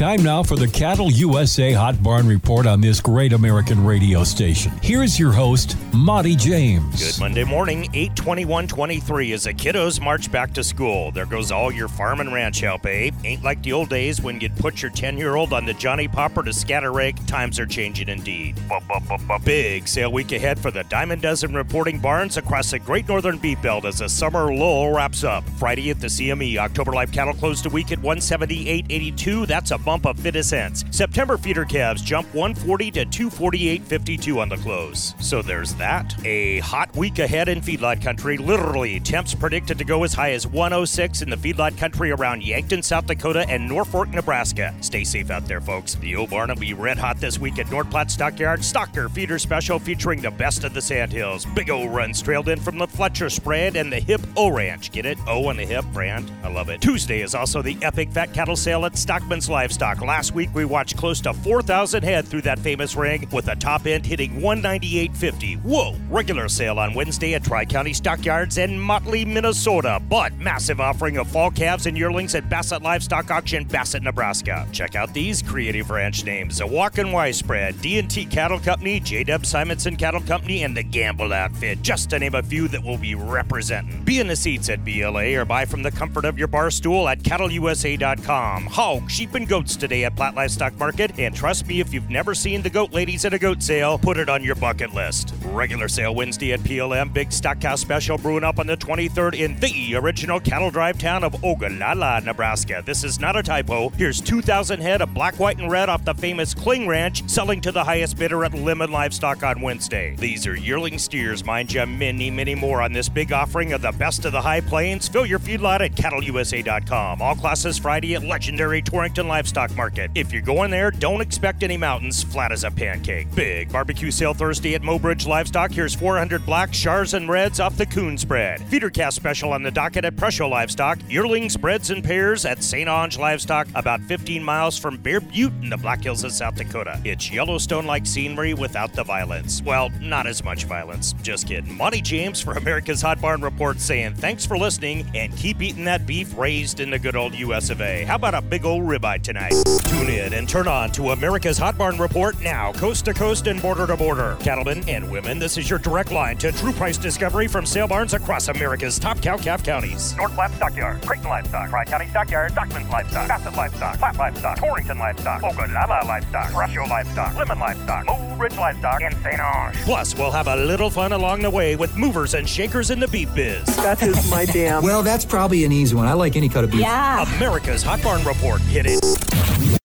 Time now for the Cattle USA Hot Barn Report on this great American radio station. Here's your host, Monty James. Good Monday morning, 8/21/23. As the kiddos march back to school, there goes all your farm and ranch help, eh? Ain't like the old days when you'd put your 10-year-old on the Johnny Popper to scatter egg. Times are changing indeed. Big sale week ahead for the Diamond Dozen Reporting Barns across the Great Northern Beef Belt as the summer lull wraps up. Friday at the CME, October live cattle closed a week at 178.82. That's a bump of 50 cents. September feeder calves jump 140 to 248.52 on the close. So there's that. A hot week ahead in feedlot country. Literally, temps predicted to go as high as 106 in the feedlot country around Yankton, South Dakota, and Norfolk, Nebraska. Stay safe out there, folks. The O Barn will be red hot this week at North Platte Stockyard. Stocker feeder special featuring the best of the Sandhills. Big O runs trailed in from the Fletcher Spread and the Hip O Ranch. Get it? O and the Hip brand. I love it. Tuesday is also the epic fat cattle sale at Stockman's Livestock. Last week, we watched close to 4,000 head through that famous ring, with the top end hitting 198.50. Whoa! Regular sale on Wednesday at Tri-County Stockyards in Motley, Minnesota, but massive offering of fall calves and yearlings at Bassett Livestock Auction, Bassett, Nebraska. Check out these creative ranch names: the Walkin' Wise Spread, D&T Cattle Company, J.W. Simonson Cattle Company, and The Gamble Outfit, just to name a few that will be representing. Be in the seats at BLA or buy from the comfort of your bar stool at cattleusa.com. Hog, sheep, and goats today at Platte Livestock Market, and trust me, if you've never seen the goat ladies at a goat sale, put it on your bucket list. Regular sale Wednesday at PLM, big stockhouse special brewing up on the 23rd in the original cattle drive town of Ogallala, Nebraska. This is not a typo. Here's 2,000 head of black, white, and red off the famous Kling Ranch, selling to the highest bidder at Lemon Livestock on Wednesday. These are yearling steers, mind you, many, many more on this big offering of the best of the High Plains. Fill your feedlot at cattleusa.com. All classes Friday at legendary Torrington Livestock Market. If you're going there, don't expect any mountains, flat as a pancake. Big barbecue sale Thursday at Mobridge Livestock. Here's 400 black, chars, and reds off the Coon Spread. Feeder calf special on the docket at Prusho Livestock. Yearlings, breeds, and pairs at St. Ange Livestock, about 15 miles from Bear Butte in the Black Hills of South Dakota. It's Yellowstone-like scenery without the violence. Well, not as much violence. Just kidding. Monty James for America's Hot Barn Report saying thanks for listening and keep eating that beef raised in the good old US of A. How about a big old ribeye tonight? Tune in and turn on to America's Hot Barn Report now, coast to coast and border to border. Cattlemen and women, this is your direct line to true price discovery from sale barns across America's top cow-calf counties. North Platte Stockyard, Great Livestock, Tri-County Stockyard, Stockman's Livestock, Bassett Livestock, Platte Livestock, Torrington Livestock, Ogallala Livestock, Prusho Livestock, Lemon Livestock, Mobridge Livestock, and St. Ange. Plus, we'll have a little fun along the way with movers and shakers in the beef biz. That is my damn. Well, that's probably an easy one. I like any cut of beef. Yeah. America's Hot Barn Report. Hit it.